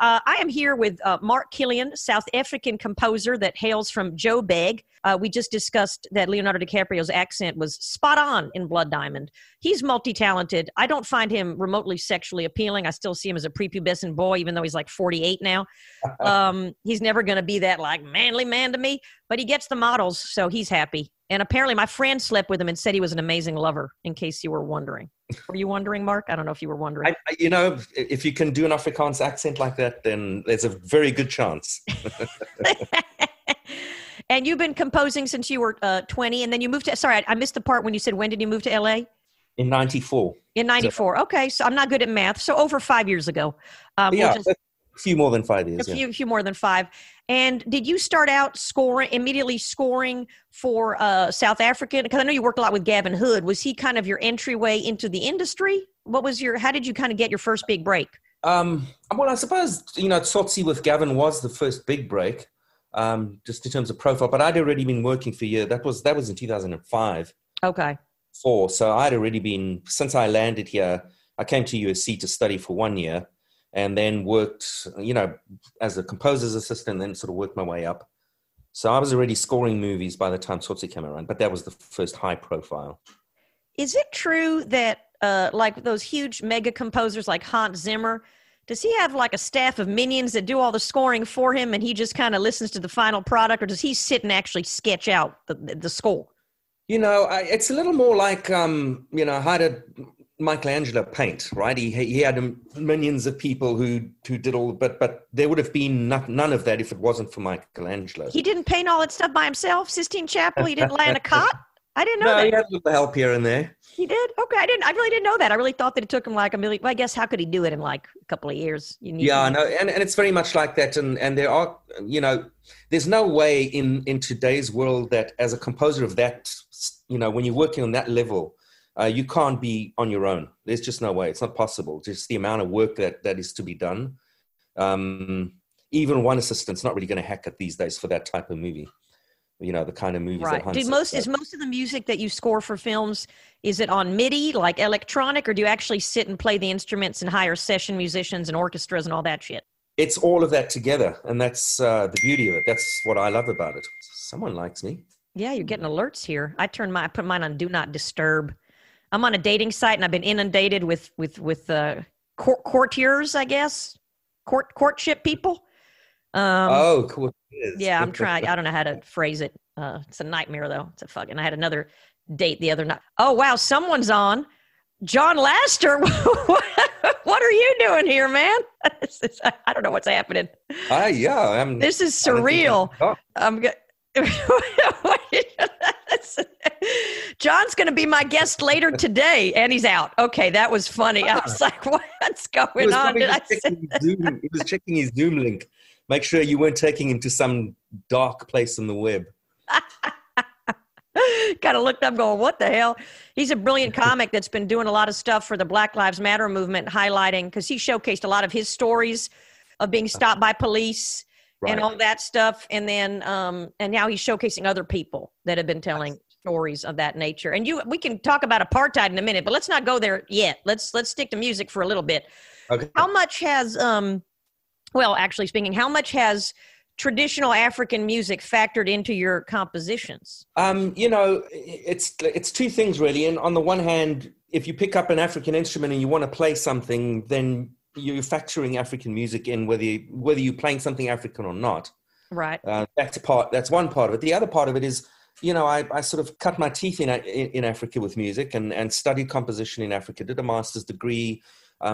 I am here with Mark Kilian, South African composer that hails from Joburg. We just discussed that Leonardo DiCaprio's accent was spot on in Blood Diamond. He's multi-talented. I don't find him remotely sexually appealing. I still see him as a prepubescent boy, even though he's like 48 now. He's never going to be that like manly man to me, but he gets the models, so he's happy. And apparently my friend slept with him and said he was an amazing lover, in case you were wondering. Were you wondering, Mark? I don't know if you were wondering. You know, if you can do an Afrikaans accent like that, then there's a very good chance. And you've been composing since you were 20, and then you moved to, sorry, I missed the part when you said, when did you move to LA? In 94. In 94. So, okay. So I'm not good at math. So over 5 years ago. Yeah. We'll just, a few more than 5 years. A few more than five. And did you start out immediately scoring for South Africa? Because I know you worked a lot with Gavin Hood. Was he kind of your entryway into the industry? How did you kind of get your first big break? Well, I suppose, you know, Tsotsi with Gavin was the first big break, just in terms of profile. But I'd already been working for a year. That was in 2005. Okay. So I'd already been, since I landed here, I came to USC to study for 1 year. And then worked, you know, as a composer's assistant, and then sort of worked my way up. So I was already scoring movies by the time Tsotsi came around, but that was the first high profile. Is it true that, like, those huge mega composers like Hans Zimmer, does he have, like, a staff of minions that do all the scoring for him and he just kind of listens to the final product, or does he sit and actually sketch out the score? You know, it's a little more like, you know, how to... Michelangelo paint, right? He had millions of people who did all, but there would have been none of that if it wasn't for Michelangelo. He didn't paint all that stuff by himself. Sistine Chapel. He didn't lay on a cot. I didn't know that. No, he had a little help here and there. He did. Okay, I really didn't know that. I really thought that it took him like a million. Well, I guess how could he do it in like a couple of years? Yeah, no, and it's very much like that. And there are, you know, there's no way in today's world that as a composer of that, you know, when you're working on that level. You can't be on your own. There's just no way. It's not possible. Just the amount of work that is to be done. Even one assistant's not really going to hack it these days for that type of movie. You know, the kind of movies. Right. Is most of the music that you score for films, is it on MIDI, like electronic, or do you actually sit and play the instruments and hire session musicians and orchestras and all that shit? It's all of that together. And that's the beauty of it. That's what I love about it. Someone likes me. Yeah, you're getting alerts here. I put mine on Do Not Disturb. I'm on a dating site and I've been inundated with courtiers, I guess, courtship people. Courtiers. Yeah, I'm trying. I don't know how to phrase it. It's a nightmare though. It's a fucking. I had another date the other night. Oh wow, someone's on. John Laster, what are you doing here, man? I don't know what's happening. This is surreal. John's going to be my guest later today, and he's out. Okay, that was funny. I was like, what's going on? He was checking his Zoom link. Make sure you weren't taking him to some dark place on the web. Kind of looked up going, what the hell? He's a brilliant comic that's been doing a lot of stuff for the Black Lives Matter movement, highlighting, because he showcased a lot of his stories of being stopped by police. Right. And all that stuff. And then, and now he's showcasing other people that have been telling stories of that nature. And we can talk about apartheid in a minute, but let's not go there yet. Let's stick to music for a little bit. Okay. How much has traditional African music factored into your compositions? You know, it's two things really. And on the one hand, if you pick up an African instrument and you want to play something, then you're factoring African music in, whether you're playing something African or not. Right. That's one part of it. The other part of it is, you know, I sort of cut my teeth in Africa with music and studied composition in Africa, did a master's degree,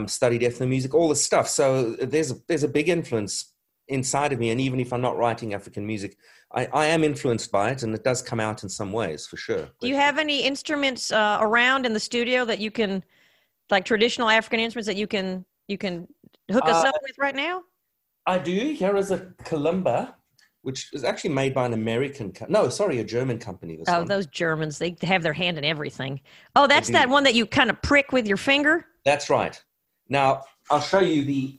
studied ethnomusic, all this stuff. So there's a big influence inside of me. And even if I'm not writing African music, I am influenced by it, and it does come out in some ways for sure. Do you have any instruments around in the studio that you can, like traditional African instruments that you can hook us up with right now? I do. Here is a kalimba, which is actually made by a German company. This one. Those Germans, they have their hand in everything. Oh, that's that one that you kind of prick with your finger? That's right. Now, I'll show you the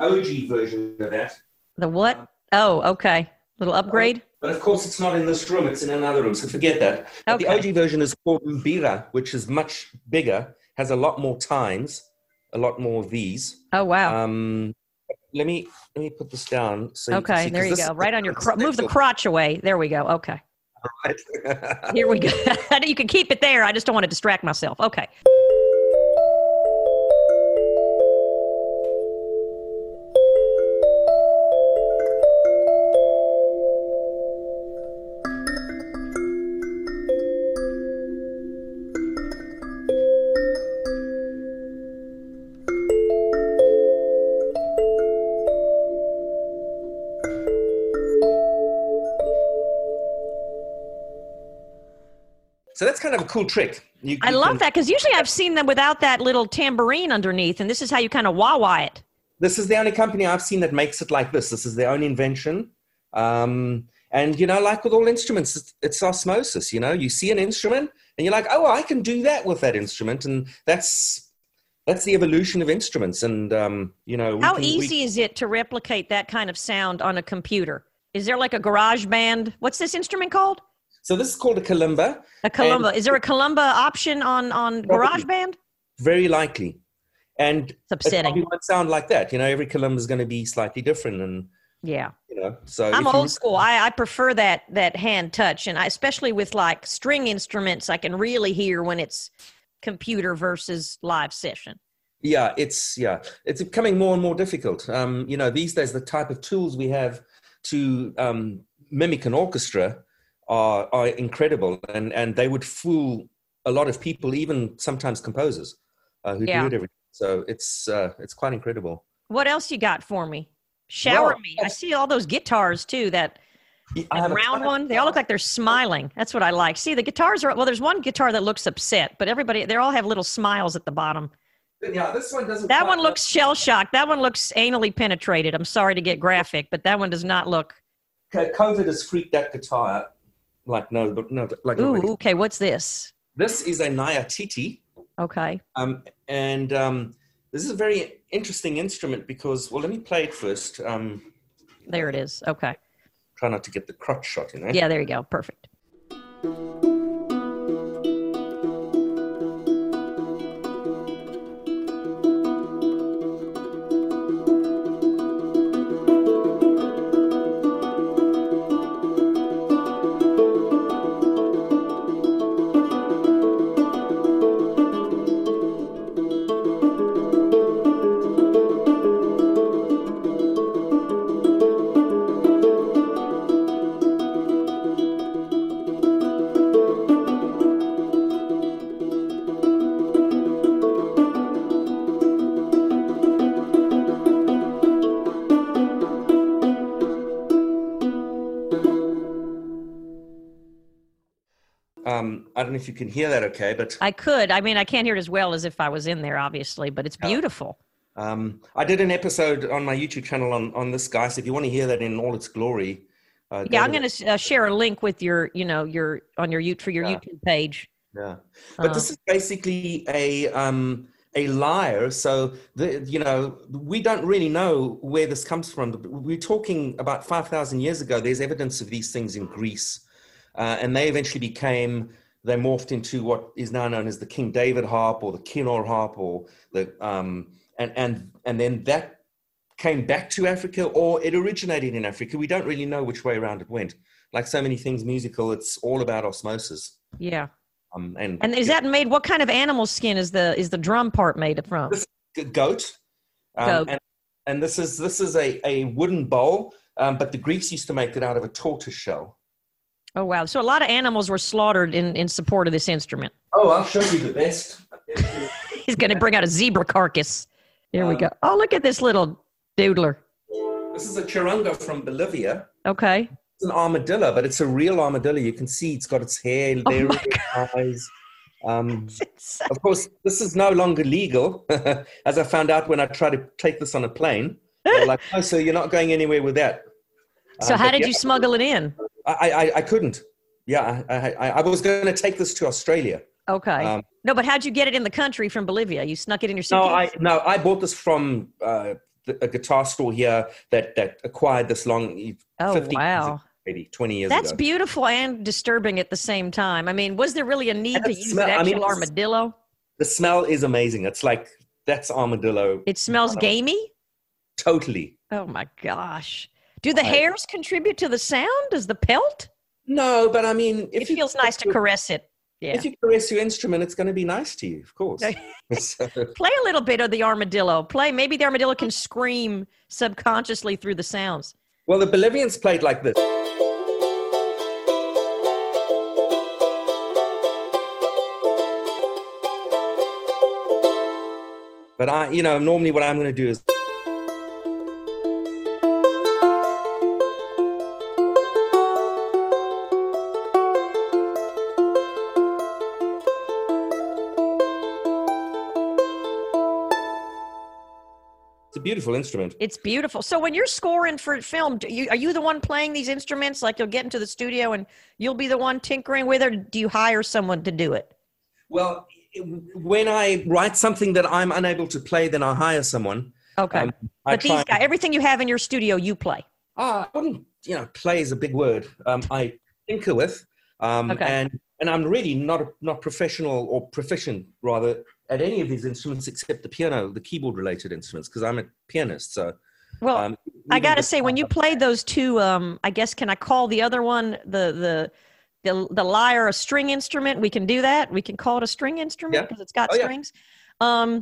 OG version of that. The what? Oh, okay. Little upgrade? But of course, it's not in this room. It's in another room, so forget that. Okay. The OG version is called Mbira, which is much bigger, has a lot more tines. A lot more of these. Oh, wow. let me put this down. So okay, there you go. Right on your crotch. Move the crotch away. There we go. Okay. All right. Here we go. You can keep it there. I just don't want to distract myself. Okay. So that's kind of a cool trick. I love that, because usually I've seen them without that little tambourine underneath, and this is how you kind of wah-wah it. This is the only company I've seen that makes it like this. This is their own invention. And, you know, like with all instruments, it's osmosis, you know. You see an instrument, and you're like, oh, I can do that with that instrument. And that's the evolution of instruments. And, you know. How easy is it to replicate that kind of sound on a computer? Is there like a garage band? What's this instrument called? So this is called a kalimba. A kalimba. Is there a kalimba option on GarageBand? Very likely. And it's upsetting. It probably won't sound like that. You know, every kalimba is going to be slightly different. And yeah. You know, so I'm old school. I prefer that hand touch. And I, especially with like string instruments, I can really hear when it's computer versus live session. Yeah, it's becoming more and more difficult. You know, these days, the type of tools we have to mimic an orchestra are incredible, and they would fool a lot of people, even sometimes composers who do it every day. So it's quite incredible. What else you got for me? Shower me. I see all those guitars too, that round one. They all look like they're smiling. That's what I like. See, the guitars are, well, there's one guitar that looks upset, but they all have little smiles at the bottom. Yeah, this one doesn't. That one looks shell-shocked. That one looks anally penetrated. I'm sorry to get graphic, but that one does not look. COVID has freaked that guitar out. Okay, what's this? This is a Nayatiti. Okay. This is a very interesting instrument because, well, let me play it first. There it is. Okay. Try not to get the crotch shot in there. Yeah, there you go. Perfect. I don't know if you can hear that okay, but... I could. I mean, I can't hear it as well as if I was in there, obviously, but it's beautiful. I did an episode on my YouTube channel on this guy, so if you want to hear that in all its glory... I'm going to share a link with your YouTube page. Yeah. But this is basically a lyre, so, we don't really know where this comes from. We're talking about 5,000 years ago. There's evidence of these things in Greece. And they eventually morphed into what is now known as the King David harp or the Kinnor harp or the, and then that came back to Africa, or it originated in Africa. We don't really know which way around it went. Like so many things musical, it's all about osmosis. Yeah. And is that made, what kind of animal skin is the drum part made from? This is goat. And this is a wooden bowl, but the Greeks used to make it out of a tortoise shell. Oh, wow. So a lot of animals were slaughtered in support of this instrument. Oh, I'll show you the best. He's going to bring out a zebra carcass. Here we go. Oh, look at this little doodler. This is a charanga from Bolivia. Okay. It's an armadillo, but it's a real armadillo. You can see it's got its hair, eyes. Of course, this is no longer legal, as I found out when I tried to take this on a plane. They're like, oh, so you're not going anywhere with that. So how did you smuggle it in? I couldn't. Yeah, I was going to take this to Australia. Okay. No, but how'd you get it in the country from Bolivia? You snuck it in your suitcase? No, I bought this from a guitar store here that acquired this 20 years ago. That's beautiful and disturbing at the same time. I mean, was there really a need to use an actual armadillo? The smell is amazing. It's like, that's armadillo. It smells gamey? Totally. Oh my gosh. Do the hairs contribute to the sound as the pelt? No, but I mean, if it feels nice to caress it. Yeah. If you caress your instrument, it's going to be nice to you, of course. So. Play a little bit of the armadillo. Maybe the armadillo can scream subconsciously through the sounds. Well, the Bolivians played like this. But I, you know, normally what I'm going to do is. Beautiful instrument. It's beautiful. So when you're scoring for film, are you the one playing these instruments? Like, you'll get into the studio and you'll be the one tinkering with, or do you hire someone to do it? Well, when I write something that I'm unable to play, then I hire someone. Okay. But these guys, everything you have in your studio, you play. I wouldn't, play is a big word. I tinker with, okay. and I'm really not professional or proficient rather at any of these instruments except the piano, the keyboard-related instruments, because I'm a pianist. So, well, I got to say, when you played those two, I guess, can I call the other one the lyre a string instrument? We can do that. We can call it a string instrument because it's got strings. Yeah.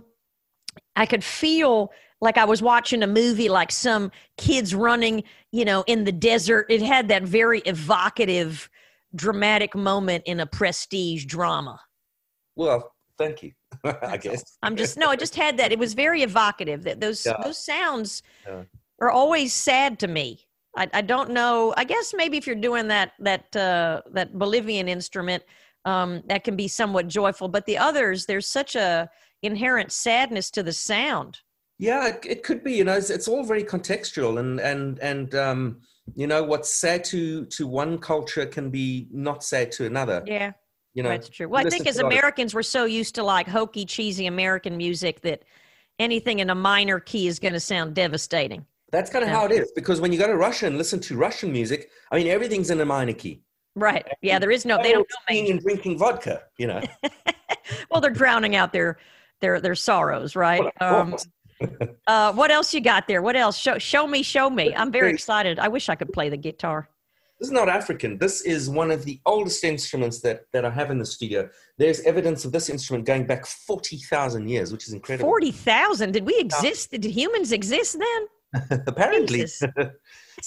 I could feel like I was watching a movie, like some kids running, in the desert. It had that very evocative, dramatic moment in a prestige drama. Well, thank you. I guess. It just had that. It was very evocative. That those sounds are always sad to me. I don't know. I guess maybe if you're doing that Bolivian instrument, that can be somewhat joyful. But the others, there's such a inherent sadness to the sound. Yeah, it could be. It's all very contextual, and what's sad to one culture can be not sad to another. Yeah. That's true. Well, I think as Americans, we're so used to like hokey, cheesy American music that anything in a minor key is going to sound devastating. That's kind of how it is, because when you go to Russia and listen to Russian music, I mean, everything's in a minor key. Right. Yeah, there is no, they don't know major. And drinking vodka, Well, they're drowning out their sorrows, right? What else you got there? What else? Show me. I'm very excited. I wish I could play the guitar. This is not African. This is one of the oldest instruments that I have in the studio. There's evidence of this instrument going back 40,000 years, which is incredible. 40,000? Did we exist? Did humans exist then? Apparently. So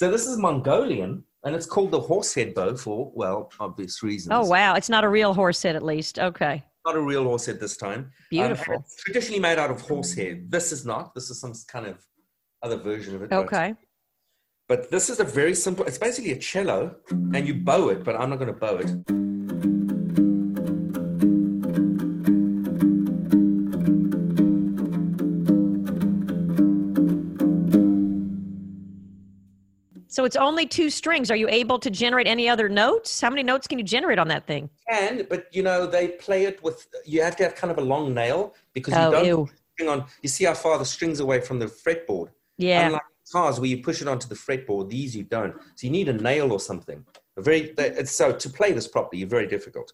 this is Mongolian, and it's called the horsehead bow for, obvious reasons. Oh, wow. It's not a real horsehead, at least. Okay. Not a real horsehead this time. Beautiful. It's traditionally made out of horsehair. This is not. This is some kind of other version of it. Okay. But this is a very simple, it's basically a cello, and you bow it, but I'm not going to bow it. So it's only two strings. Are you able to generate any other notes? How many notes can you generate on that thing? You can, but they play it with, you have to have kind of a long nail, because you don't string on, you see how far the string's away from the fretboard. Yeah. Unlike guitars where you push it onto the fretboard, these you don't. So you need a nail or something. So to play this properly, very difficult.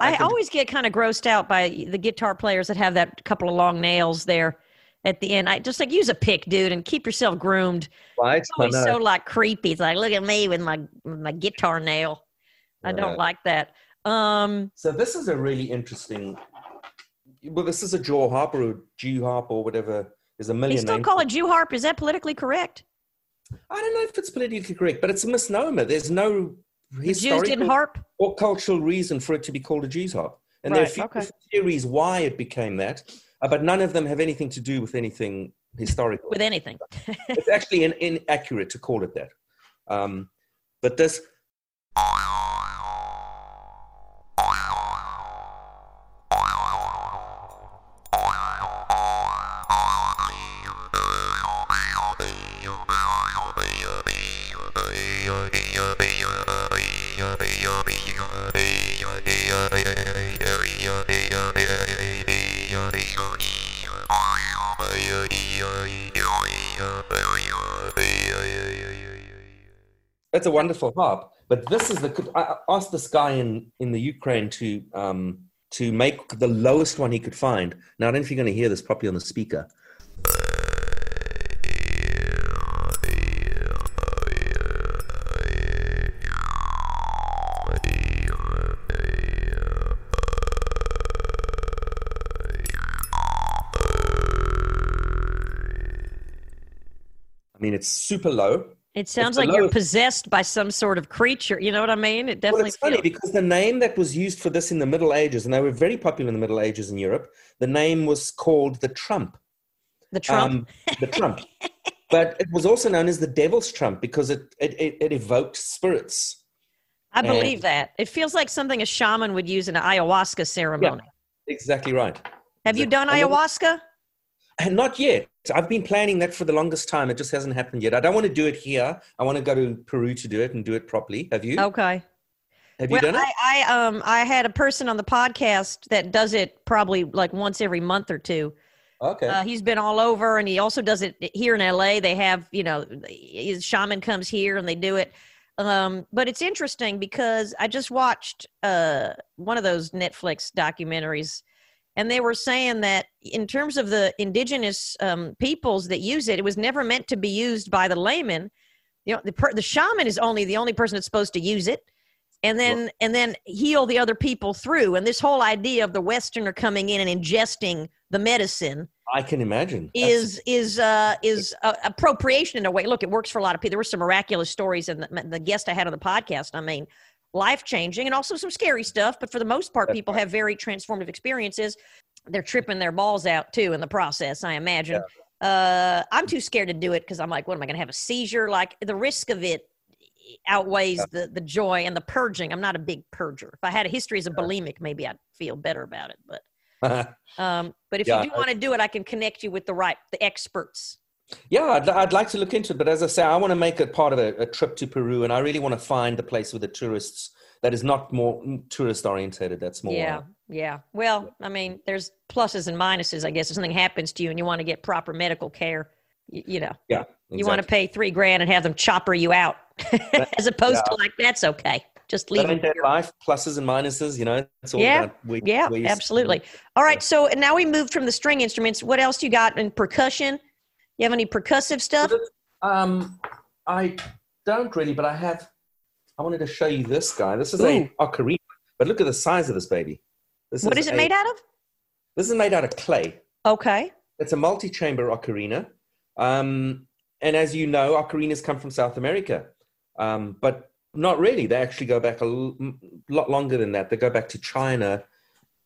I always get kind of grossed out by the guitar players that have that couple of long nails there at the end. I just use a pick, dude, and keep yourself groomed. Right? It's always so creepy. It's like, look at me with my guitar nail. I don't like that. So this is a really interesting. Well, this is a jaw harp or a Jew harp or whatever. There's a million. They still call it Jew harp. Is that politically correct? I don't know if it's politically correct, but it's a misnomer. There's no historical or cultural reason for it to be called a Jew's harp. And there are a few theories why it became that, but none of them have anything to do with anything historical. With anything. It's actually inaccurate to call it that. But this... That's a wonderful harp, but this is the. I asked this guy in the Ukraine to make the lowest one he could find. Now I don't know if you're going to hear this properly on the speaker. I mean, it's super low. It sounds like you're possessed by some sort of creature. You know what I mean? It definitely. Well, it's funny because the name that was used for this in the Middle Ages, and they were very popular in the Middle Ages in Europe, the name was called the Trump. The Trump? The Trump. But it was also known as the Devil's Trump because it evoked spirits. I believe that. It feels like something a shaman would use in an ayahuasca ceremony. Yeah, exactly right. Have you done ayahuasca? Not yet. I've been planning that for the longest time. It just hasn't happened yet. I don't want to do it here. I want to go to Peru to do it and do it properly. Have you? Okay. Have you done it? I had a person on the podcast that does it probably like once every month or two. Okay. He's been all over, and he also does it here in LA. They have, you know, his shaman comes here and they do it. But it's interesting because I just watched one of those Netflix documentaries, and they were saying that in terms of the indigenous peoples that use it, it was never meant to be used by the layman. You know, the shaman is only the only person that's supposed to use it, and then heal the other people through. And this whole idea of the Westerner coming in and ingesting the medicine, I can imagine, is appropriation in a way. Look, it works for a lot of people. There were some miraculous stories, and the guest I had on the podcast, I mean, life-changing, and also some scary stuff, but for the most part, people have very transformative experiences. They're tripping their balls out, too, in the process, I imagine. Yeah. I'm too scared to do it because I'm like, what, am I going to have a seizure? Like, the risk of it outweighs the joy and the purging. I'm not a big purger. If I had a history as a bulimic, maybe I'd feel better about it, but... but if you do want to do it, I can connect you with the experts. Yeah, I'd like to look into it. But as I say, I want to make it part of a trip to Peru, and I really want to find a place with the tourists that is not more tourist oriented. That's more. Yeah. Yeah. Well, I mean, there's pluses and minuses, I guess. If something happens to you and you want to get proper medical care, you know, yeah, exactly. You want to pay $3,000 and have them chopper you out as opposed to like, that's okay. Just leave it. Life, pluses and minuses, you know. It's all about ways. Absolutely. All right, so now we moved from the string instruments. What else you got in percussion? You have any percussive stuff? I don't really, but I wanted to show you this guy. This is an ocarina, but look at the size of this baby. What is it made out of? This is made out of clay. Okay. It's a multi-chamber ocarina. And as you know, ocarinas come from South America, but not really. They actually go back a lot longer than that. They go back to China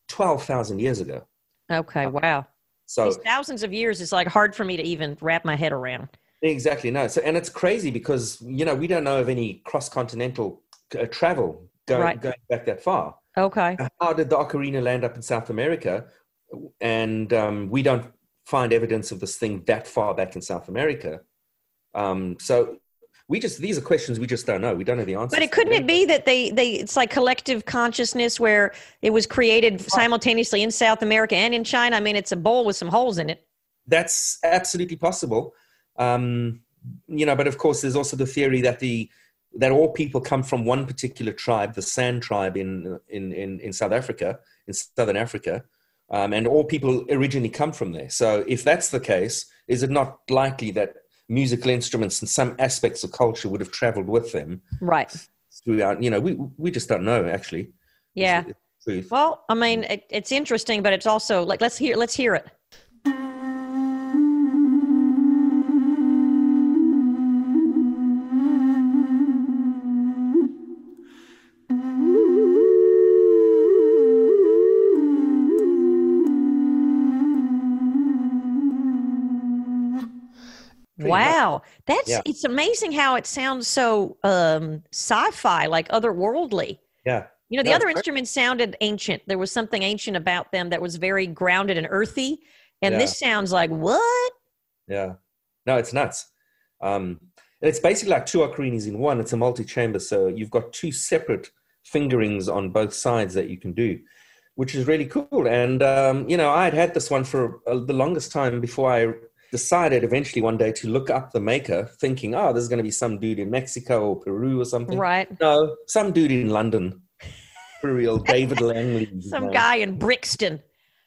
12,000 years ago. Okay, wow. So these thousands of years is like hard for me to even wrap my head around. Exactly, no. So, and it's crazy because, you know, we don't know of any cross-continental travel going back that far. Okay. How did the ocarina land up in South America? And we don't find evidence of this thing that far back in South America. These are questions we just don't know. We don't know the answers. But couldn't it be that it's like collective consciousness where it was created simultaneously in South America and in China? I mean, it's a bowl with some holes in it. That's absolutely possible. You know, but of course, there's also the theory that that all people come from one particular tribe, the San tribe in South Africa, in Southern Africa, and all people originally come from there. So if that's the case, is it not likely that musical instruments and some aspects of culture would have traveled with them? Right. Throughout, you know, we just don't know, actually. Yeah. Well, I mean, it's interesting, but it's also like, let's hear it. Wow. It's amazing how it sounds so sci-fi, like otherworldly. Yeah. You know, the other instruments sounded ancient. There was something ancient about them that was very grounded and earthy. And this sounds like, what? Yeah. No, it's nuts. It's basically like two ocarinas in one. It's a multi-chamber. So you've got two separate fingerings on both sides that you can do, which is really cool. And, you know, I had this one for the longest time before I decided eventually one day to look up the maker, thinking, oh, there's going to be some dude in Mexico or Peru or something. Right. No, some dude in London. For real, David Langley. Some guy in Brixton.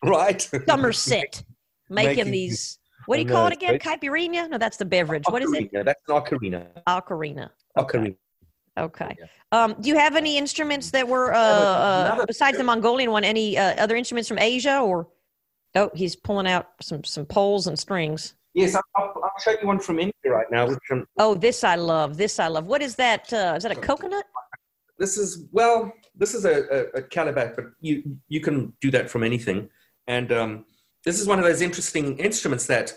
Right. Somerset. making these, what do you call it again? Caipirinha? No, that's the beverage. Ocarina. What is it? That's an ocarina. Ocarina. Ocarina. Okay. Do you have any instruments that were, besides the Mongolian one, any other instruments from Asia or? Oh, he's pulling out some poles and strings. Yes, I'll show you one from India right now. Oh, this I love. This I love. What is that? Is that a coconut? This is a calabash, but you can do that from anything. And this is one of those interesting instruments that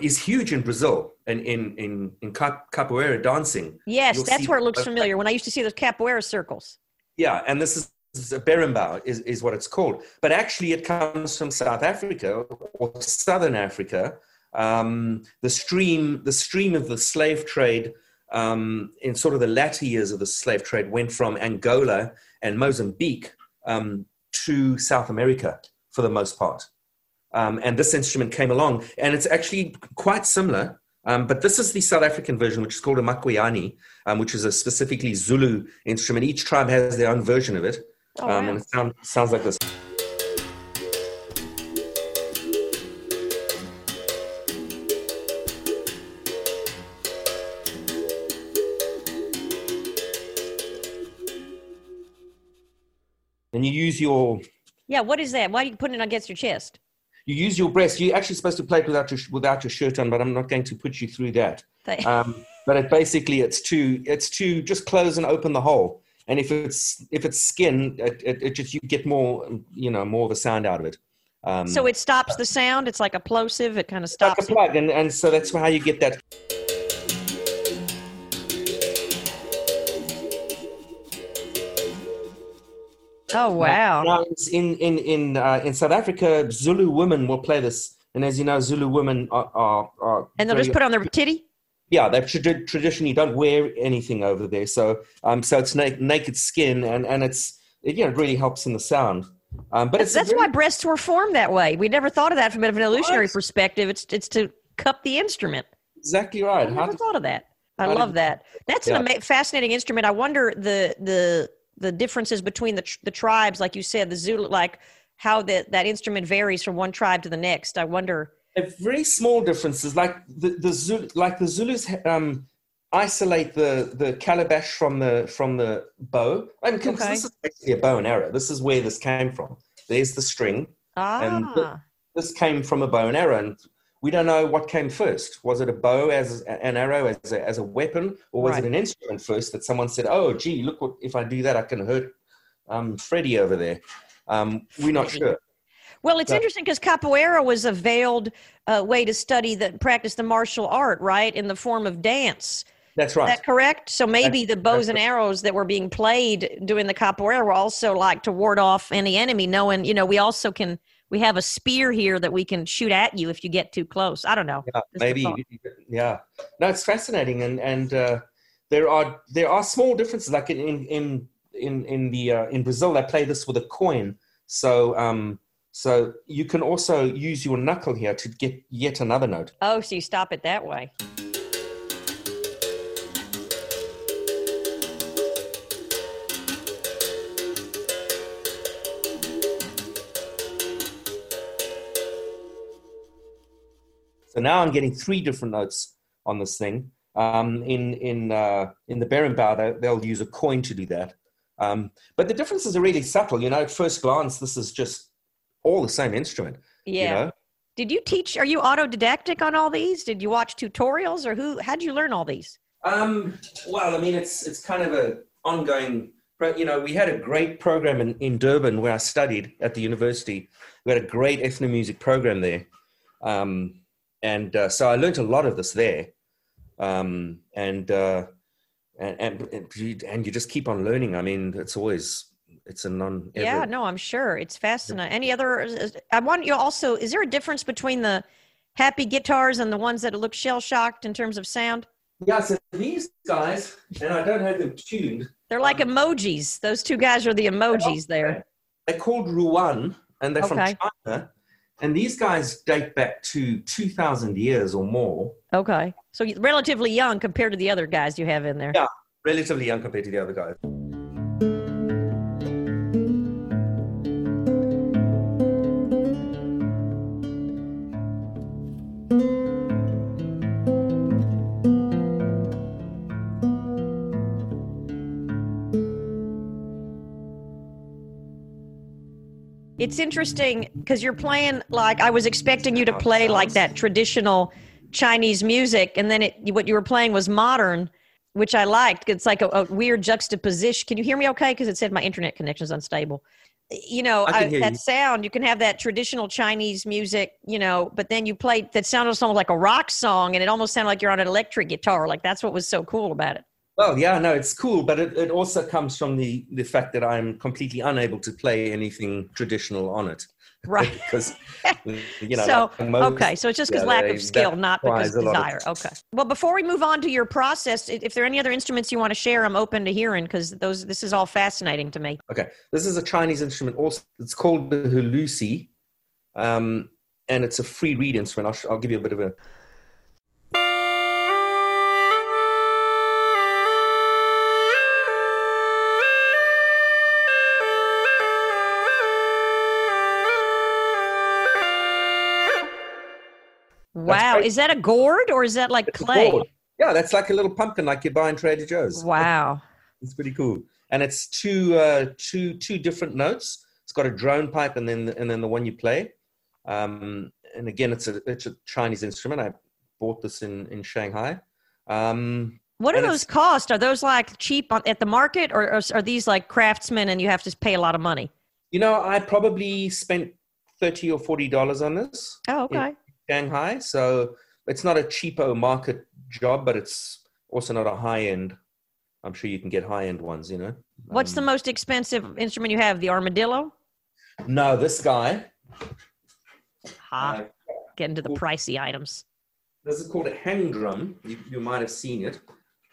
is huge in Brazil and in capoeira dancing. Yes, that's where it looks familiar. When I used to see those capoeira circles. Yeah, and this is a berimbau is what it's called. But actually it comes from South Africa or Southern Africa. The stream of the slave trade in sort of the latter years of the slave trade went from Angola and Mozambique to South America for the most part. And this instrument came along, and it's actually quite similar, but this is the South African version, which is called a makwayani, which is a specifically Zulu instrument. Each tribe has their own version of it, wow. And it sounds like this. And you use your... Yeah, what is that? Why do you put it against your chest? You use your breast. You're actually supposed to play it without your shirt on, but I'm not going to put you through that. But it basically, it's to just close and open the hole. And if it's skin, it just, you get more of a sound out of it. So it stops the sound. It's like a plosive. It kind of stops. Like a plug, and so that's how you get that. Oh wow! Now, in South Africa, Zulu women will play this, and as you know, Zulu women are and they'll just put on their titty. Yeah, they traditionally don't wear anything over there, so it's naked skin, and it really helps in the sound. But that's why breasts were formed that way. We never thought of that from an evolutionary perspective. It's to cup the instrument. Exactly right. I never thought of that. I love that. That's an fascinating instrument. I wonder the differences between the tribes, like you said, the Zulu, like how that instrument varies from one tribe to the next. I wonder. Very small differences, like the Zulus isolate the calabash from the bow. Okay. This is actually a bow and arrow. This is where this came from. There's the string, and this came from a bow and arrow. And we don't know what came first. Was it a bow as an arrow as a weapon, or was it an instrument first that someone said, "Oh, gee, look what if I do that, I can hurt Freddie over there." We're not sure. Well, it's interesting because capoeira was a veiled way to study practice the martial art, right, in the form of dance. That's right. Is that correct? So maybe the bows and arrows that were being played during the capoeira were also like to ward off any enemy, knowing we also can. We have a spear here that we can shoot at you if you get too close. I don't know. Yeah, maybe. Yeah. No, it's fascinating, and there are small differences. Like in Brazil, they play this with a coin. So you can also use your knuckle here to get yet another note. Oh, so you stop it that way. So now I'm getting three different notes on this thing. In the berimbau, they'll use a coin to do that. But the differences are really subtle. At first glance, this is just all the same instrument. Yeah. Did you teach? Are you autodidactic on all these? Did you watch tutorials, or how did you learn all these? Well, I mean, it's kind of an ongoing. We had a great program in Durban where I studied at the university. We had a great ethnomusic program there. So I learned a lot of this there, and you just keep on learning. I mean, it's a non. Yeah, no, I'm sure it's fascinating. Any other? I want you also. Is there a difference between the happy guitars and the ones that look shell shocked in terms of sound? Yeah, so these guys, and I don't have them tuned. They're like emojis. Those two guys are the emojis there. They're called Ruan, and they're from China. And these guys date back to 2,000 years or more. Okay. So relatively young compared to the other guys you have in there. Yeah, relatively young compared to the other guys. It's interesting because you're playing like I was expecting you to play like that traditional Chinese music, and then what you were playing was modern, which I liked. It's like a weird juxtaposition. Can you hear me okay? Because it said my internet connection is unstable. You know, that sound, you can have that traditional Chinese music, you know, but then you played that sound almost like a rock song, and it almost sounded like you're on an electric guitar. Like, that's what was so cool about it. Well, yeah, no, it's cool, but it also comes from the fact that I'm completely unable to play anything traditional on it. Right. Because, you know, so, like most, okay. So it's just because lack of skill, not because desire. Okay. Well, before we move on to your process, if there are any other instruments you want to share, I'm open to hearing, because this is all fascinating to me. Okay. This is a Chinese instrument. Also, it's called the hulusi, and it's a free reed instrument. I'll give you a bit of a... Wow. Is that a gourd, or is that like clay? Yeah, that's like a little pumpkin like you buy in Trader Joe's. Wow. It's pretty cool. And it's two different notes. It's got a drone pipe and then the one you play. And again, it's a Chinese instrument. I bought this in Shanghai. What are those cost? Are those like cheap at the market, or are these like craftsmen and you have to pay a lot of money? You know, I probably spent $30 or $40 on this. Oh, okay. Shanghai, so it's not a cheapo market job, but it's also not a high end. I'm sure you can get high end ones, you know. What's the most expensive instrument you have? The armadillo? No, this guy. Getting to the pricey items. This is called a hang drum. You might have seen it,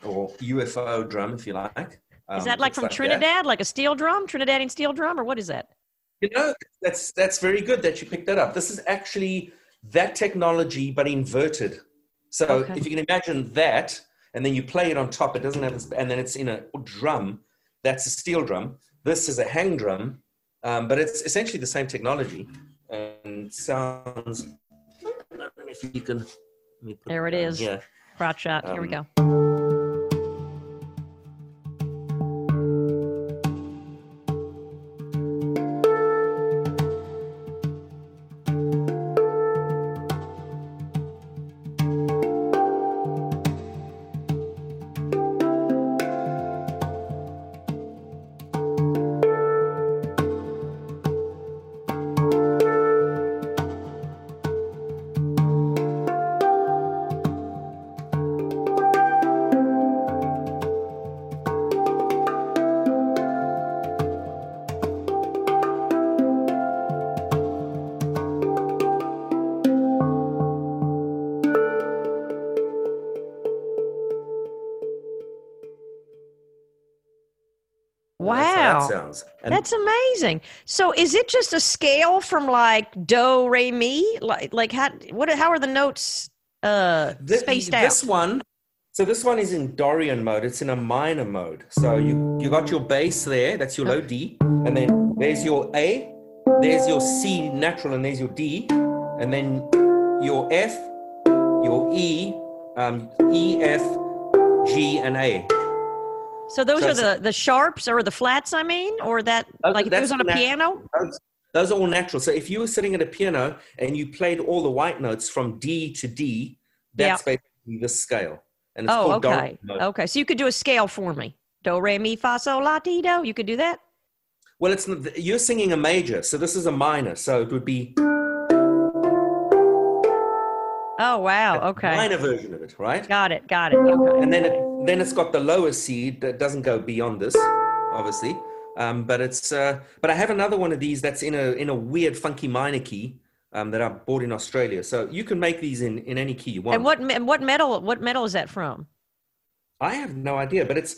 or UFO drum, if you like. Is that like from like Trinidad, that. Like a steel drum, Trinidadian steel drum, or what is that? You know, that's very good that you picked that up. This is actually that technology, but inverted. So if you can imagine that, and then you play it on top, it doesn't have this, and then it's in a drum. That's a steel drum. This is a hang drum, but it's essentially the same technology. And sounds, I don't know if you can. There it is. Yeah. Broad shot. Here we go. That's amazing. So is it just a scale from like do, re, mi? Like how are the notes spaced out? This one is in Dorian mode. It's in a minor mode. So you got your bass there. That's your low D. And then there's your A. There's your C natural, and there's your D. And then your F, your E, E, F, G, and A. So those are the sharps or the flats, I mean, or that, like if it was on a piano? Those are all natural. So if you were sitting at a piano and you played all the white notes from D to D, that's basically the scale. And it's called Dorian mode. Okay. So you could do a scale for me. Do, re, mi, fa, sol, la, ti, do. You could do that? Well, you're singing a major. So this is a minor. So it would be... Oh, wow. Okay. Minor version of it, right? Got it. Okay. And then it's got the lower C that doesn't go beyond this, obviously. But I have another one of these that's in a weird funky minor key that I bought in Australia. So you can make these in any key you want. And what metal is that from? I have no idea, but it's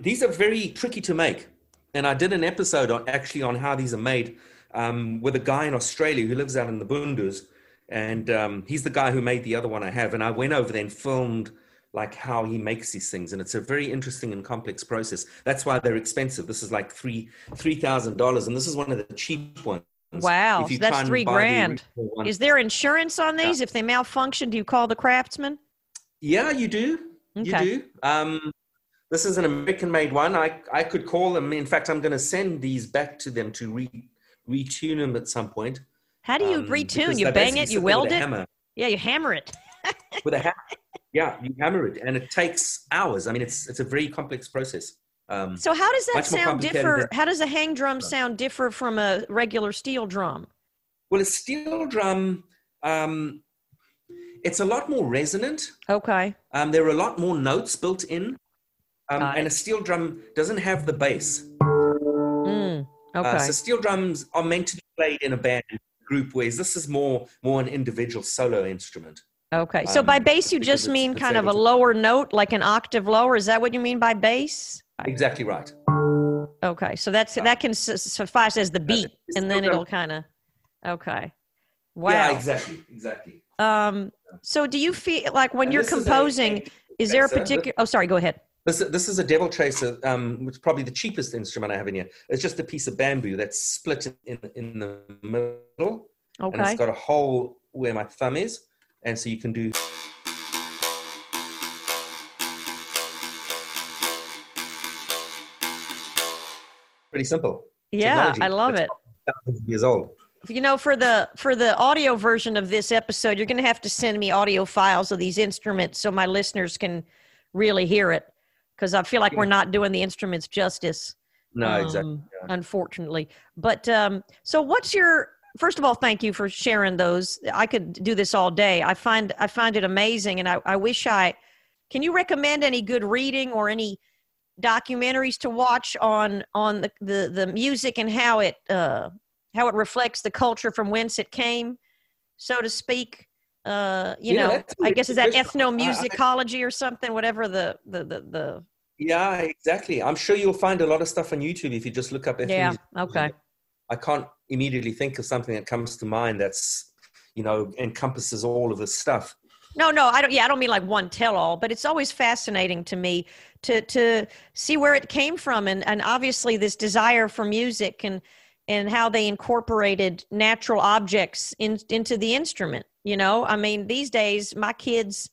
these are very tricky to make. And I did an episode on how these are made with a guy in Australia who lives out in the Boondoos. And he's the guy who made the other one I have. And I went over there and filmed like how he makes these things. And it's a very interesting and complex process. That's why they're expensive. This is like $3,000. And this is one of the cheap ones. Wow. So that's $3,000. Is there insurance on these? Yeah. If they malfunction, do you call the craftsman? Yeah, you do. Okay. You do. This is an American made one. I could call them. In fact, I'm going to send these back to them to retune them at some point. How do you retune? You bang it, you weld it? Yeah, you hammer it. with a hammer. Yeah, you hammer it, and it takes hours. I mean, it's a very complex process. So how does that sound differ? How does a hang drum sound differ from a regular steel drum? Well, a steel drum, it's a lot more resonant. Okay. There are a lot more notes built in. And a steel drum doesn't have the bass. Okay. So steel drums are meant to be played in a band group, whereas this is more an individual solo instrument. Okay. So by bass, you just mean kind of a lower note, like an octave lower. Is that what you mean by bass? Exactly right. Okay. So that can suffice as the beat, and then it'll kind of, okay. Wow. Yeah, exactly. So do you feel like when you're composing, is there a particular, oh, sorry, go ahead. This is a devil tracer, which is probably the cheapest instrument I have in here. It's just a piece of bamboo that's split in the middle. Okay. And it's got a hole where my thumb is. And so you can do... Pretty simple. Yeah, I love it. Thousands of years old. You know, for the audio version of this episode, you're going to have to send me audio files of these instruments so my listeners can really hear it. Because I feel like we're not doing the instruments justice. No, exactly. Yeah. Unfortunately. But so what's your... First of all, thank you for sharing those. I could do this all day. I find it amazing, and I wish I... Can you recommend any good reading or any documentaries to watch on the music and how it reflects the culture from whence it came, so to speak? You know, I guess is that ethnomusicology or something, whatever the... Yeah, exactly. I'm sure you'll find a lot of stuff on YouTube if you just look up ethnomusicology. Yeah, okay. I can't immediately think of something that comes to mind that's, you know, encompasses all of this stuff. No, I don't. Yeah, I don't mean like one tell-all, but it's always fascinating to me to see where it came from, and obviously this desire for music and how they incorporated natural objects into the instrument. You know, I mean, these days my kids,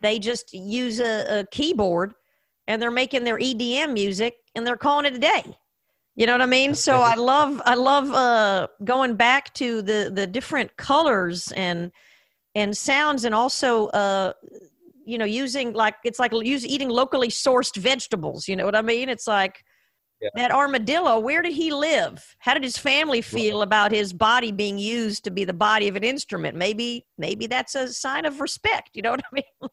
they just use a keyboard and they're making their EDM music and they're calling it a day. You know what I mean? So I love going back to the different colors and sounds, and also you know, using like eating locally sourced vegetables. You know what I mean? It's like that armadillo. Where did he live? How did his family feel about his body being used to be the body of an instrument? Maybe that's a sign of respect. You know what I mean?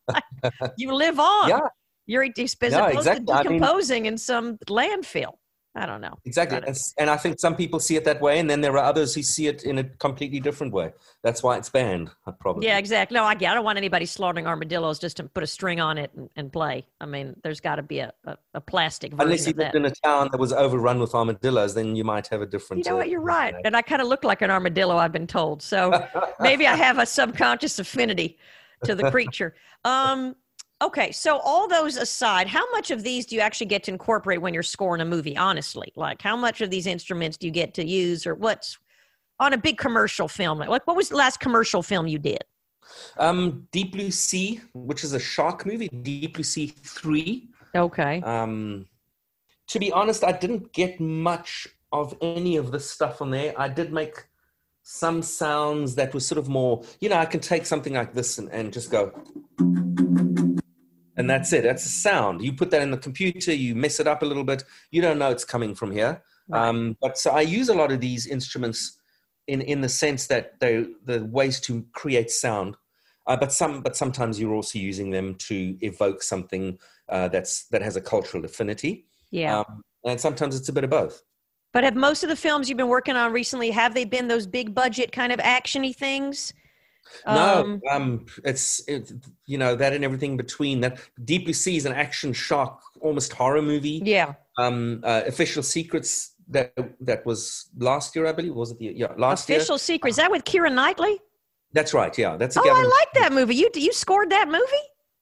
Like, you live on. Yeah. You're supposed to decomposing in some landfill. I don't know. Exactly. And I think some people see it that way, and then there are others who see it in a completely different way. That's why it's banned, probably. Yeah, exactly. No, I don't want anybody slaughtering armadillos just to put a string on it and play. I mean, there's got to be a plastic version of that. Unless you lived in a town that was overrun with armadillos, then you might have a different... You know what? You're right. And I kind of look like an armadillo, I've been told. So maybe I have a subconscious affinity to the creature. Okay, so all those aside, how much of these do you actually get to incorporate when you're scoring a movie, honestly? Like, how much of these instruments do you get to use, or what's on a big commercial film? Like, what was the last commercial film you did? Deep Blue Sea, which is a shark movie, Deep Blue Sea 3. Okay. To be honest, I didn't get much of any of this stuff on there. I did make some sounds that were sort of more, you know, I can take something like this and just go... And that's it. That's a sound. You put that in the computer, you mess it up a little bit. You don't know it's coming from here. Right. But so I use a lot of these instruments in the sense that they're ways to create sound. But sometimes you're also using them to evoke something that has a cultural affinity. Yeah. And sometimes it's a bit of both. But have most of the films you've been working on recently, have they been those big budget kind of action-y things? No, it's you know, that and everything between that. Deep Blue Sea is an action shark, almost horror movie. Yeah. Official Secrets, that was last year, I believe. Was it last year? Official Secrets, is that with Keira Knightley? That's right. Yeah, that's. I like that movie. You scored that movie?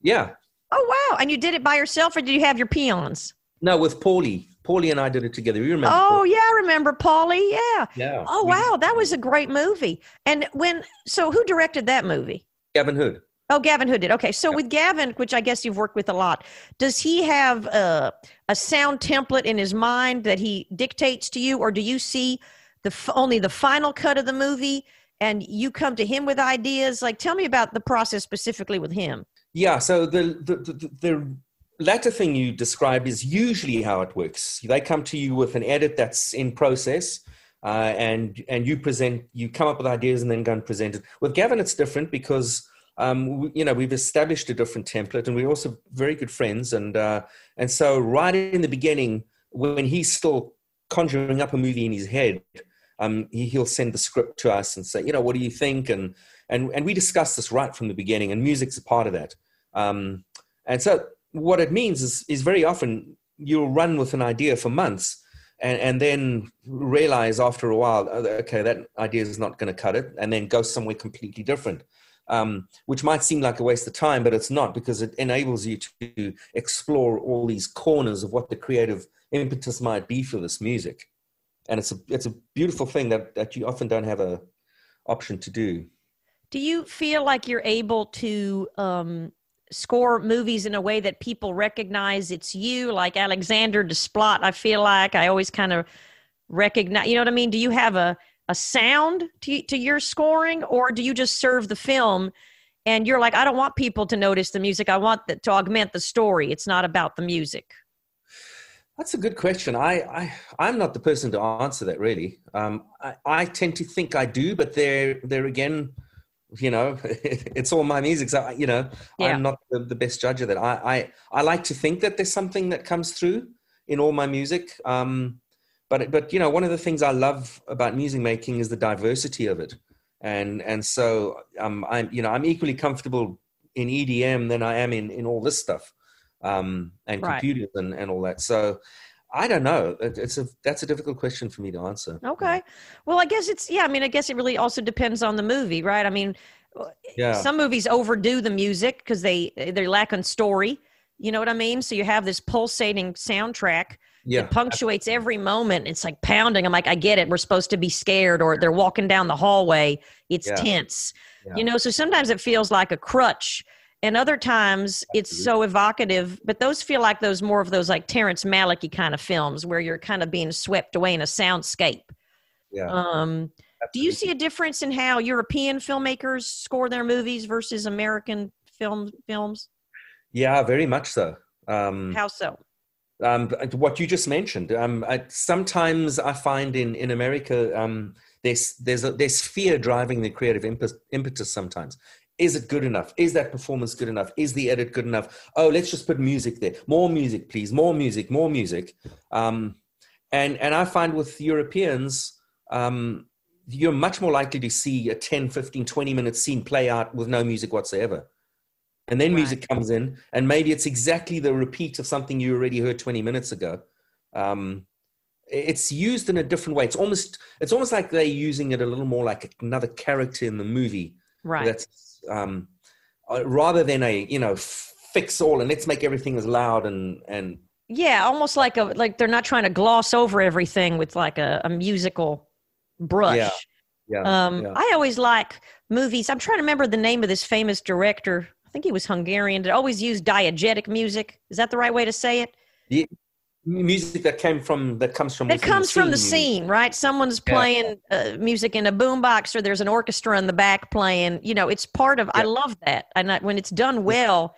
Yeah. Oh wow! And you did it by yourself, or did you have your peons? No, with Paulie. Paulie and I did it together. You remember? Oh, Paulie. Yeah, I remember Paulie. Yeah. Yeah. Oh, wow. That was a great movie. And so who directed that movie? Gavin Hood. Oh, Gavin Hood did. Okay. So with Gavin, which I guess you've worked with a lot, does he have a sound template in his mind that he dictates to you? Or do you see only the final cut of the movie and you come to him with ideas? Like, tell me about the process specifically with him. Yeah, so the latter thing you described is usually how it works. They come to you with an edit that's in process, and you come up with ideas and then go and present it. With Gavin, it's different because we've established a different template, and we're also very good friends. And so right in the beginning, when he's still conjuring up a movie in his head, he'll send the script to us and say, what do you think? And we discuss this right from the beginning, and music's a part of that. And so what it means is very often you'll run with an idea for months and then realize after a while, okay, that idea is not going to cut it, and then go somewhere completely different, which might seem like a waste of time, but it's not, because it enables you to explore all these corners of what the creative impetus might be for this music. And it's a beautiful thing that you often don't have an option to do. Do you feel like you're able to score movies in a way that people recognize it's you, like Alexander Desplat? I feel like I always kind of recognize, you know what I mean? Do you have a sound to your scoring, or do you just serve the film and you're like, I don't want people to notice the music. I want that to augment the story. It's not about the music. That's a good question. I'm not the person to answer that, really. I tend to think I do, but there again, it's all my music. So, I'm not the best judge of that. I like to think that there's something that comes through in all my music. But one of the things I love about music making is the diversity of it. And so I'm equally comfortable in EDM than I am in all this stuff. And computers and all that. So I don't know. That's a difficult question for me to answer. Okay. Well, I guess it really also depends on the movie, right? I mean, some movies overdo the music because they lack on story. You know what I mean? So you have this pulsating soundtrack that punctuates every moment. It's like pounding. I'm like, I get it. We're supposed to be scared, or they're walking down the hallway. It's tense, so sometimes it feels like a crutch. And other times it's so evocative, but those feel like more of those Terrence Malick-y kind of films where you're kind of being swept away in a soundscape. Yeah. Do you see a difference in how European filmmakers score their movies versus American films? Yeah, very much so. How so? What you just mentioned. Sometimes I find in America, there's fear driving the creative impetus sometimes. Is it good enough? Is that performance good enough? Is the edit good enough? Oh, let's just put music there. More music, please. More music. And I find with Europeans, you're much more likely to see a 10, 15, 20-minute scene play out with no music whatsoever. And then music comes in, and maybe it's exactly the repeat of something you already heard 20 minutes ago. It's used in a different way. It's almost like they're using it a little more like another character in the movie. Right. That's rather than fix all and let's make everything as loud and almost like they're not trying to gloss over everything with like a musical brush. I always like movies. I'm trying to remember the name of this famous director. I think he was Hungarian. That always used diegetic music. Is that the right way to say it? Yeah. Music that comes from the scene, right? Someone's playing music in a boombox, or there's an orchestra in the back playing. It's part of. Yeah. I love that, and when it's done well,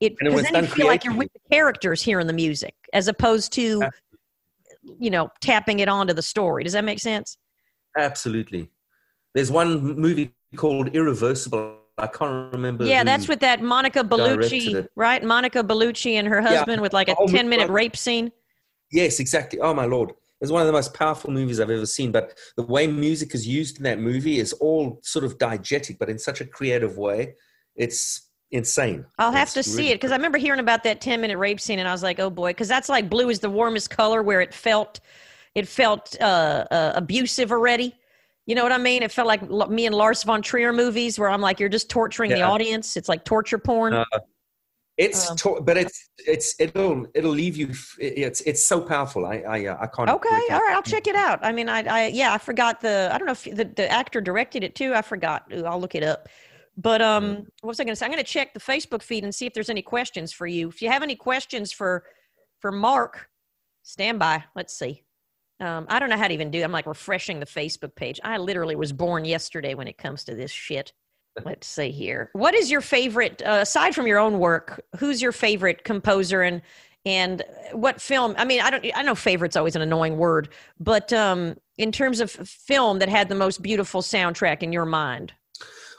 then you feel like you're with the characters hearing the music, as opposed to, tapping it onto the story. Does that make sense? Absolutely. There's one movie called Irreversible. I can't remember. Yeah, that's with that Monica Bellucci, right? Monica Bellucci and her husband with like a 10-minute rape scene. Yes, exactly. Oh, my Lord. It's one of the most powerful movies I've ever seen. But the way music is used in that movie is all sort of diegetic, but in such a creative way. It's insane. I'll have to see it because I remember hearing about that 10-minute rape scene and I was like, oh, boy, because that's like blue is the warmest color, where it felt abusive already. You know what I mean? It felt like me and Lars von Trier movies where I'm like, you're just torturing the audience. It's like torture porn. It'll leave you. It's so powerful. I can't. Okay. All right. I'll check it out. I mean, I forgot I don't know if the actor directed it too. I forgot. I'll look it up. But what was I going to say? I'm going to check the Facebook feed and see if there's any questions for you. If you have any questions for Mark, stand by. Let's see. I don't know how to even do it. I'm like refreshing the Facebook page. I literally was born yesterday when it comes to this shit. Let's see here. What is your favorite, aside from your own work, who's your favorite composer and what film? I mean, I know favorite's always an annoying word, but in terms of film that had the most beautiful soundtrack in your mind.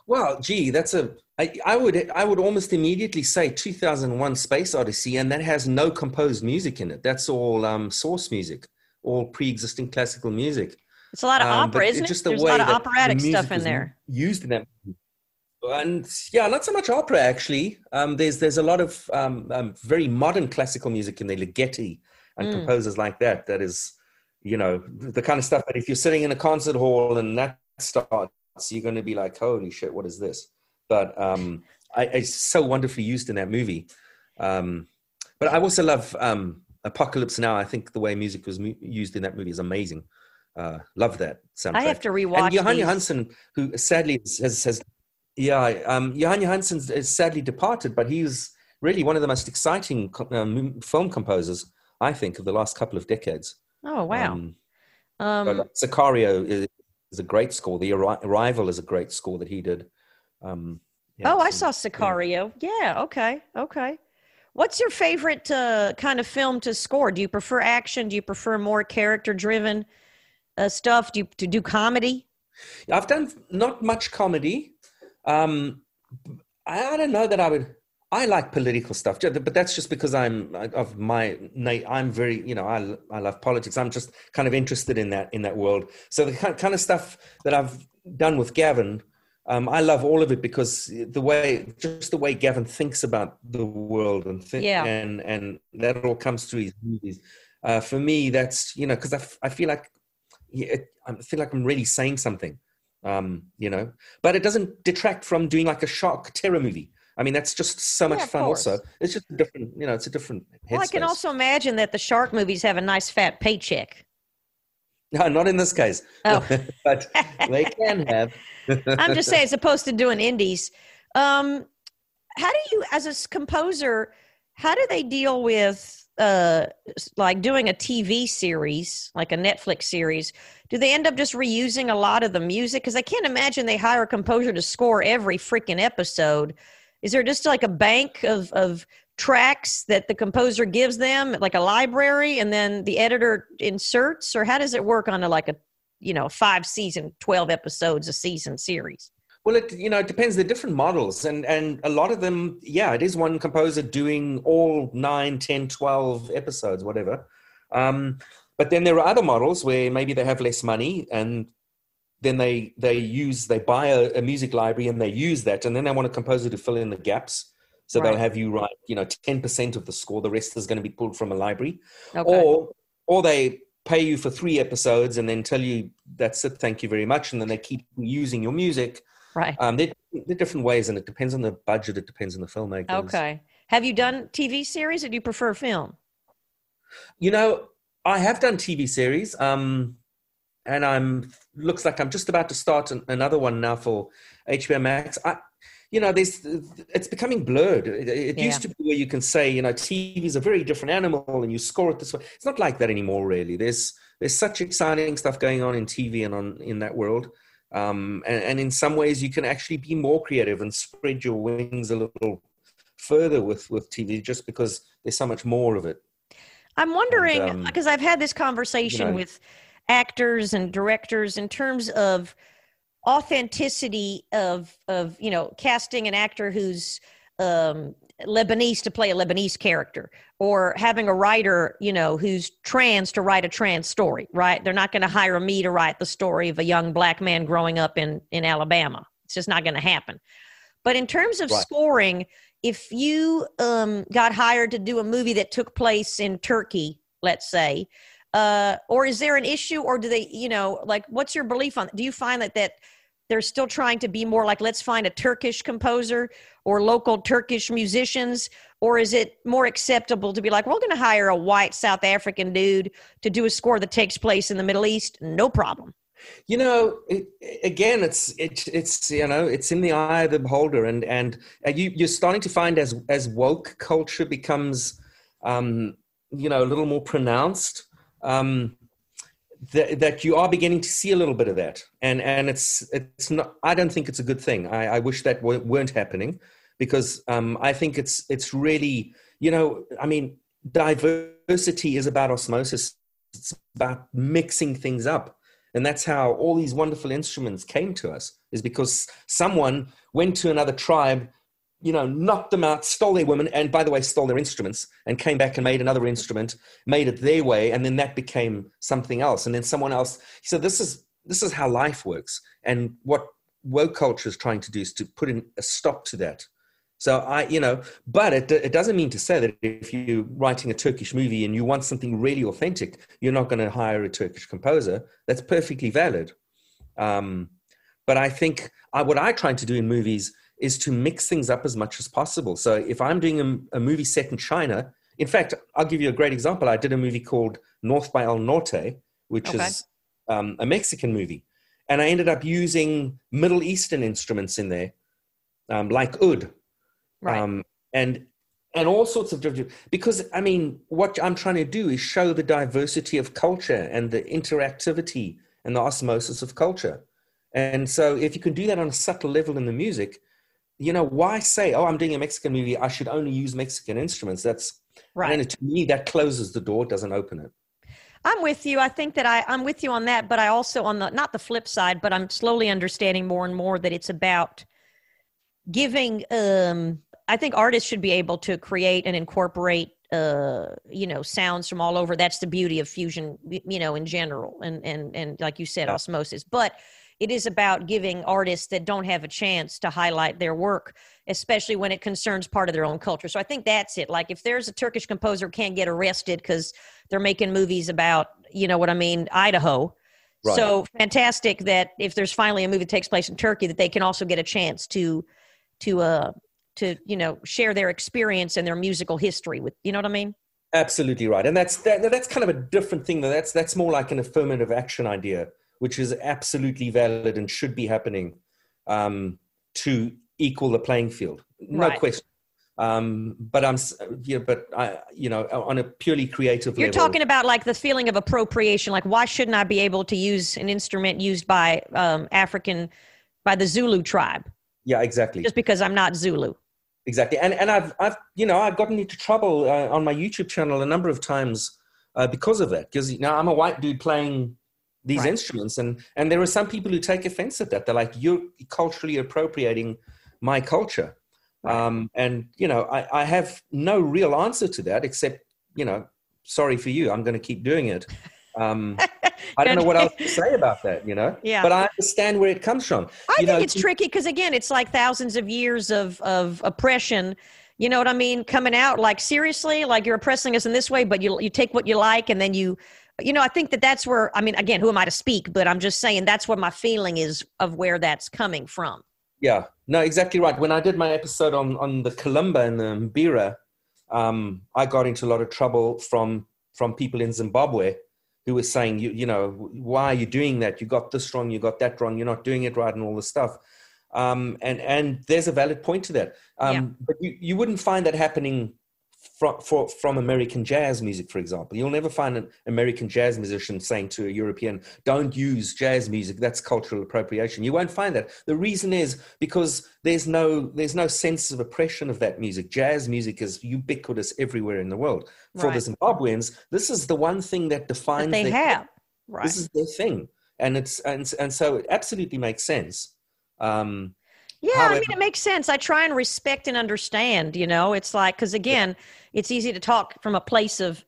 Well, gee, that's I would almost immediately say 2001 Space Odyssey, and that has no composed music in it. That's all source music, all pre-existing classical music. It's a lot of opera, isn't it? Just there's a lot of operatic stuff in there. Used in that. And yeah, not so much opera, actually. There's a lot of very modern classical music in there, Ligeti and composers like that. That is, you know, the kind of stuff that if you're sitting in a concert hall and that starts, you're going to be like, holy shit, what is this? But it's so wonderfully used in that movie. But I also love Apocalypse Now. I think the way music was used in that movie is amazing. Love that soundtrack. I have to rewatch. And Jóhann Jóhannsson, who sadly has Jóhann Jóhannsson is sadly departed, but he's really one of the most exciting film composers, I think, of the last couple of decades. Oh, wow. Sicario is a great score. The Arrival is a great score that he did. I saw Sicario. Yeah, okay. What's your favorite kind of film to score? Do you prefer action? Do you prefer more character-driven stuff? Do you do comedy? I've done not much comedy. I don't know that I would. I like political stuff, but that's just because I love politics. I'm just kind of interested in that world. So the kind of stuff that I've done with Gavin, I love all of it because the way Gavin thinks about the world and that all comes through his movies. For me, that's, you know, because I feel like. Yeah, I feel like I'm really saying something, you know, but it doesn't detract from doing like a shark terror movie. I mean, that's just so much fun also. It's just a different headspace. Well, I can also imagine that the shark movies have a nice fat paycheck. No, not in this case, but they can have. I'm just saying, as opposed to doing indies. How do you, as a composer, how do they deal with, like doing a TV series, like a Netflix series? Do they end up just reusing a lot of the music? Because I can't imagine they hire a composer to score every freaking episode. Is there just like a bank of tracks that the composer gives them, like a library, and then the editor inserts? Or how does it work on a 5-season, 12 episodes a season series? Well, it depends. They're different models. And a lot of them, yeah, it is one composer doing all 9, 10, 12 episodes, whatever. But then there are other models where maybe they have less money and then they buy a music library and they use that. And then they want a composer to fill in the gaps. So They'll have you write, 10% of the score. The rest is going to be pulled from a library. Okay. Or they pay you for 3 episodes and then tell you, that's it, thank you very much. And then they keep using your music. Right. They're different ways, and it depends on the budget. It depends on the filmmakers. Okay. Have you done TV series, or do you prefer film? You know, I have done TV series, and looks like I'm just about to start another one now for HBO Max. It's becoming blurred. It used to be where you can say, TV is a very different animal, and you score it this way. It's not like that anymore, really. There's such exciting stuff going on in TV and in that world. And in some ways you can actually be more creative and spread your wings a little further with TV, just because there's so much more of it. I'm wondering, because I've had this conversation with actors and directors in terms of authenticity of casting an actor who's Lebanese to play a Lebanese character, or having a writer, who's trans to write a trans story, right? They're not going to hire me to write the story of a young black man growing up in Alabama. It's just not going to happen. But in terms of scoring, if you got hired to do a movie that took place in Turkey, let's say, or is there an issue, or do they, what's your belief on, do you find that they're still trying to be more like, let's find a Turkish composer or local Turkish musicians? Or is it more acceptable to be like, we're going to hire a white South African dude to do a score that takes place in the Middle East? No problem. It's in the eye of the beholder. And you're starting to find as woke culture becomes, a little more pronounced, that you are beginning to see a little bit of that. And it's not, I don't think it's a good thing. I wish that weren't happening, because I think it's really, you know, I mean, diversity is about osmosis. It's about mixing things up. And that's how all these wonderful instruments came to us, is because someone went to another tribe, you know, knocked them out, stole their women, and by the way, stole their instruments, and came back and made another instrument, made it their way. And then that became something else. And then someone else. So this is how life works. And what woke culture is trying to do is to put in a stop to that. So but it doesn't mean to say that if you're writing a Turkish movie and you want something really authentic, you're not going to hire a Turkish composer. That's perfectly valid. But I think what I try to do in movies is to mix things up as much as possible. So if I'm doing a movie set in China, in fact, I'll give you a great example. I did a movie called North by El Norte, which is a Mexican movie. And I ended up using Middle Eastern instruments in there, like oud. Right. And all sorts of different, because I mean, what I'm trying to do is show the diversity of culture and the interactivity and the osmosis of culture. And so if you can do that on a subtle level in the music, you know, why say, oh, I'm doing a Mexican movie, I should only use Mexican instruments. That's right. And to me, that closes the door, doesn't open it. I'm with you. I think that I'm with you on that, but I also on the, not the flip side, but I'm slowly understanding more and more that it's about giving, I think artists should be able to create and incorporate, sounds from all over. That's the beauty of fusion, you know, in general. And like you said, osmosis, but it is about giving artists that don't have a chance to highlight their work, especially when it concerns part of their own culture. So I think that's it. Like if there's a Turkish composer who can't get arrested because they're making movies about, you know what I mean, Idaho. Right. So fantastic that if there's finally a movie that takes place in Turkey, that they can also get a chance to share their experience and their musical history with, you know what I mean? Absolutely right. And that's kind of a different thing. That's more like an affirmative action idea, which is absolutely valid and should be happening to equal the playing field. No right. question. But on a purely creative level. You're talking about like the feeling of appropriation, like why shouldn't I be able to use an instrument used by by the Zulu tribe? Yeah, exactly. Just because I'm not Zulu. Exactly. And I've gotten into trouble on my YouTube channel a number of times because of that. Because, you know, I'm a white dude playing these right. instruments. And there are some people who take offense at that. They're like, you're culturally appropriating my culture. Right. I have no real answer to that except, you know, sorry for you, I'm going to keep doing it. I don't know what else to say about that, you know, yeah. But I understand where it comes from. I think it's tricky because, again, it's like thousands of years of oppression, you know what I mean, coming out like, seriously, like you're oppressing us in this way, but you take what you like and then you know, I think that's where, I mean, again, who am I to speak, but I'm just saying that's what my feeling is of where that's coming from. Yeah, no, exactly right. When I did my episode on the kalimba and the Mbira, I got into a lot of trouble from people in Zimbabwe who were saying, why are you doing that? You got this wrong, you got that wrong, you're not doing it right and all this stuff. And there's a valid point to that. But you wouldn't find that happening from American jazz music, for example. You'll never find an American jazz musician saying to a European, don't use jazz music, that's cultural appropriation. You won't find that. The reason is because there's no sense of oppression of that music. Jazz music is ubiquitous everywhere in the world. Right. For the Zimbabweans, this is the one thing that defines that they have. Right. This is their thing. And so it absolutely makes sense. Yeah, I mean, it makes sense. I try and respect and understand, you know, it's like, because again, it's easy to talk from a place of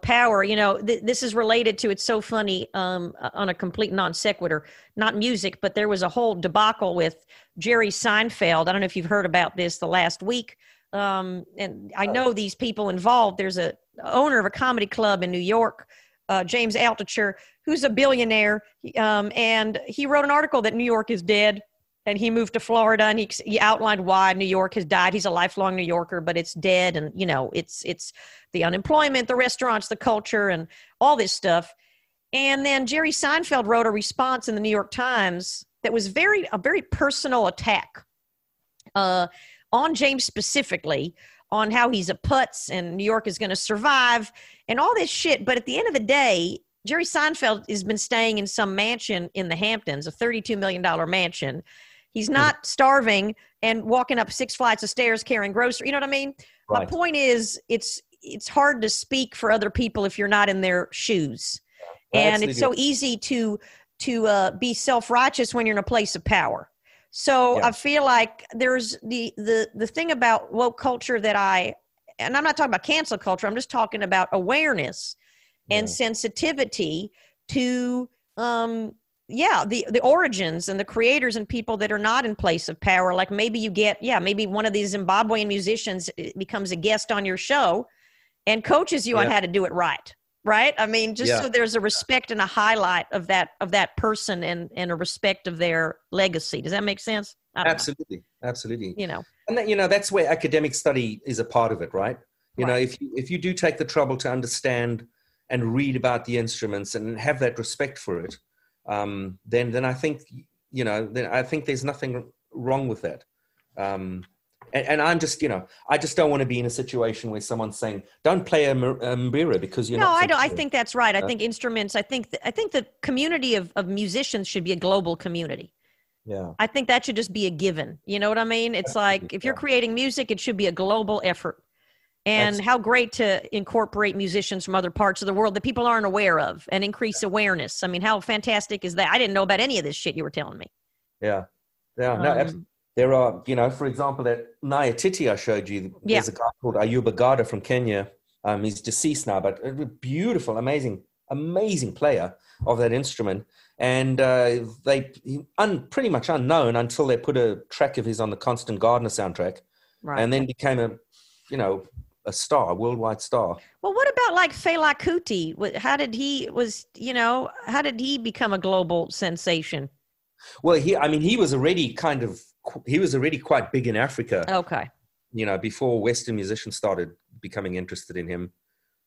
power, you know, this is related to, it's so funny on a complete non sequitur, not music, but there was a whole debacle with Jerry Seinfeld. I don't know if you've heard about this the last week. And I know these people involved. There's a owner of a comedy club in New York, James Altucher, who's a billionaire. And he wrote an article that New York is dead. And he moved to Florida, and he outlined why New York has died. He's a lifelong New Yorker, but it's dead, and you know it's the unemployment, the restaurants, the culture, and all this stuff. And then Jerry Seinfeld wrote a response in the New York Times that was a very personal attack on James specifically, on how he's a putz and New York is going to survive and all this shit. But at the end of the day, Jerry Seinfeld has been staying in some mansion in the Hamptons, a $32 million mansion. He's not starving and walking up 6 flights of stairs carrying groceries. You know what I mean? Right. My point is, it's hard to speak for other people if you're not in their shoes. And it's so easy to be self-righteous when you're in a place of power. So I feel like there's the thing about woke culture that and I'm not talking about cancel culture. I'm just talking about awareness and sensitivity to, the origins and the creators and people that are not in place of power. Like maybe you get, maybe one of these Zimbabwean musicians becomes a guest on your show and coaches you on how to do it right. Right. I mean, just so there's a respect and a highlight of that person and a respect of their legacy. Does that make sense? Absolutely. Know. Absolutely. You know, and that, you know, that's where academic study is a part of it. Right. You know, if you do take the trouble to understand and read about the instruments and have that respect for it, then I think, you know, then I think there's nothing wrong with that. And I'm just, you know, I just don't want to be in a situation where someone's saying, "Don't play a Mbira because you're not." No, I don't. I think that's right. I think instruments. I think the community of musicians should be a global community. Yeah. I think that should just be a given. You know what I mean? It's like if you're creating music, it should be a global effort. And how great to incorporate musicians from other parts of the world that people aren't aware of and increase awareness. I mean, how fantastic is that? I didn't know about any of this shit you were telling me. Yeah. Yeah. No. Absolutely. There are, you know, for example, that Naya Titi I showed you, there's a guy called Ayuba Gada from Kenya. He's deceased now, but a beautiful, amazing player of that instrument. And pretty much unknown until they put a track of his on the Constant Gardener soundtrack and then became a star, a worldwide star. Well, what about like Fela Kuti? How did he become a global sensation? Well, he was already quite big in Africa. Okay. You know, before Western musicians started becoming interested in him.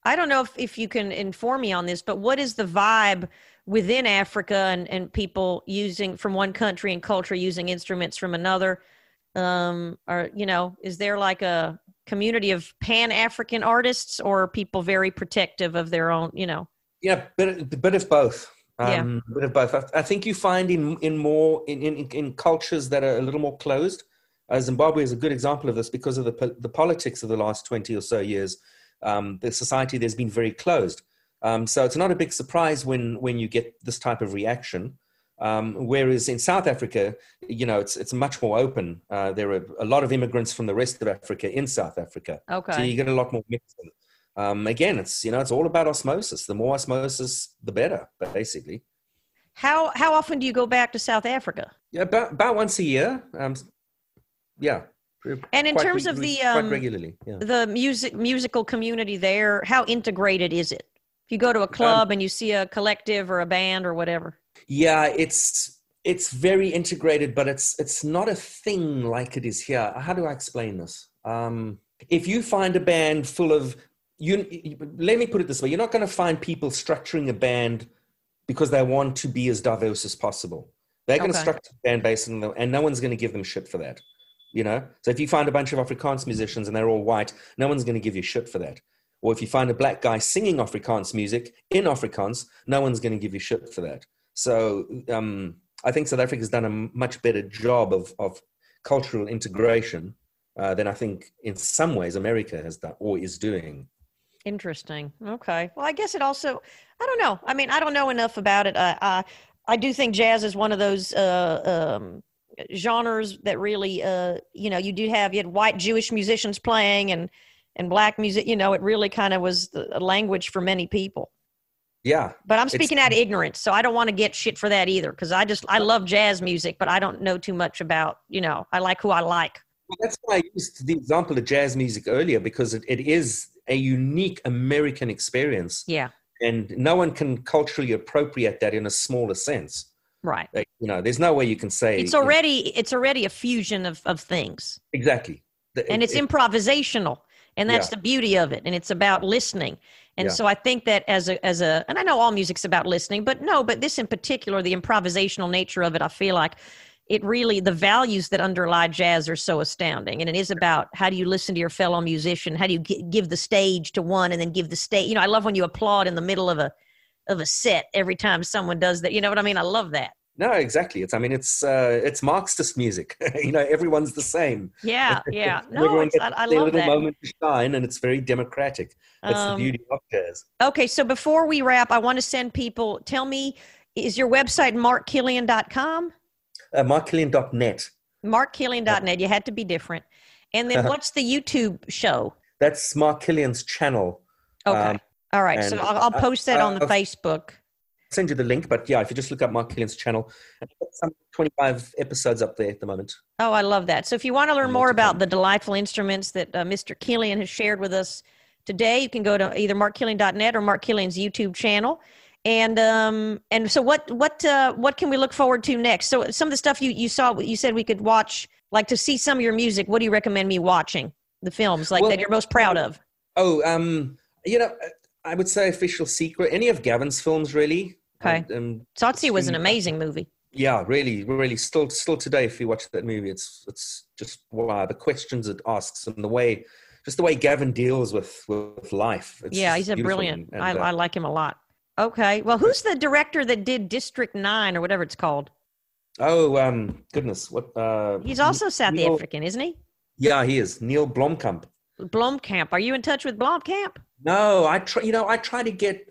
I don't know if you can inform me on this, but what is the vibe within Africa and people using from one country and culture using instruments from another? Is there like a community of Pan-African artists or are people very protective of their own, you know? Yeah, a bit of both. A bit of both. I think you find in more cultures that are a little more closed. Zimbabwe is a good example of this because of the politics of the last 20 or so years. The society there's been very closed, so it's not a big surprise when you get this type of reaction. Whereas in South Africa, you know, it's much more open. There are a lot of immigrants from the rest of Africa in South Africa. Okay, so you get a lot more mixing. Again, it's all about osmosis. The more osmosis, the better, basically. How often do you go back to South Africa? Yeah, about once a year. And in terms of the quite regularly, the musical community there, how integrated is it? If you go to a club and you see a collective or a band or whatever. Yeah, it's very integrated, but it's not a thing like it is here. How do I explain this? If you find a band full of let me put it this way. You're not going to find people structuring a band because they want to be as diverse as possible. They're going to structure a band based on them, and no one's going to give them shit for that, you know? So if you find a bunch of Afrikaans musicians and they're all white, no one's going to give you shit for that. Or if you find a black guy singing Afrikaans music in Afrikaans, no one's going to give you shit for that. So I think South Africa's done a much better job of cultural integration than I think in some ways America has done or is doing. Interesting. Okay. Well, I guess it also, I don't know. I mean, I don't know enough about it. I do think jazz is one of those genres that really, you had white Jewish musicians playing and black music, you know, it really kind of was a language for many people. Yeah. But I'm speaking out of ignorance. So I don't want to get shit for that either. Cause I love jazz music, but I don't know too much about, you know, I like who I like. Well, that's why I used the example of jazz music earlier, because it is a unique American experience. Yeah. And no one can culturally appropriate that in a smaller sense. Right. You know, there's no way you can say it's already a fusion of things. Exactly. And it's improvisational. And that's the beauty of it. And it's about listening. And so I think that as a, and I know all music's about listening, but this in particular, the improvisational nature of it, I feel like it really, the values that underlie jazz are so astounding. And it is about how do you listen to your fellow musician? How do you give the stage to one and then give the stage? You know, I love when you applaud in the middle of a of a set every time someone does that. You know what I mean? I love that. No, exactly. It's Marxist music. You know, everyone's the same. Yeah, yeah. No, I love that. Little moment to shine, and it's very democratic. That's the beauty of jazz. Okay, so before we wrap, I want to send people. Tell me, is your website markkilian.com? Markkilian.net. Markkilian.net. You had to be different. And then what's the YouTube show? That's Mark Kilian's channel. Okay. All right. So I'll post that on the Facebook. Send you the link, but yeah, if you just look up Mark Kilian's channel, I've got some 25 episodes up there at the moment. Oh, I love that. So if you want to learn more about the delightful instruments that Mr. Kilian has shared with us today, you can go to either markkilian.net or Mark Kilian's YouTube channel. And so what can we look forward to next? So some of the stuff you saw, you said we could watch, like to see some of your music. What do you recommend me watching? The films that you're most proud of. I would say Official Secret, any of Gavin's films, really. Okay. Tsotsi was an amazing movie. Yeah, really, really. Still today, if you watch that movie, it's just wow, the questions it asks and the way Gavin deals with life. He's a brilliant. And, I like him a lot. Okay, well, who's the director that did District 9 or whatever it's called? Oh, goodness, what? He's also South African, isn't he? Yeah, he is. Neill Blomkamp. Blomkamp. Are you in touch with Blomkamp? No, I try to get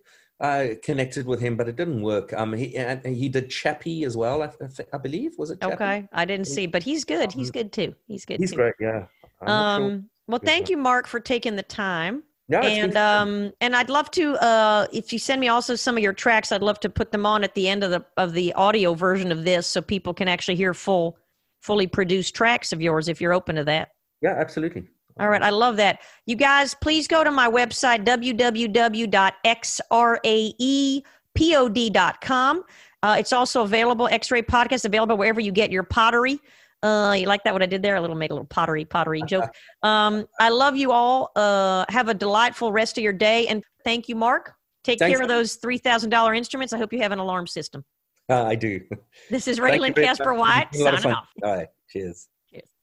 connected with him, but it didn't work. He did Chappie as well, I believe. Was it Chappie? Okay, I didn't see, but he's good. He's good too. He's great. Yeah. Well, thank you, Mark, for taking the time. Yeah, and I'd love to if you send me also some of your tracks, I'd love to put them on at the end of the audio version of this, so people can actually hear fully produced tracks of yours if you're open to that. Yeah, absolutely. All right. I love that. You guys, please go to my website, www.xraepod.com. It's also available, X-Ray Podcast, available wherever you get your pottery. You like that, what I did there? I made a little pottery joke. I love you all. Have a delightful rest of your day. And thank you, Mark. Thanks. Take care of those $3,000 instruments. I hope you have an alarm system. I do. This is Raylan Casper White signing off. All right. Cheers.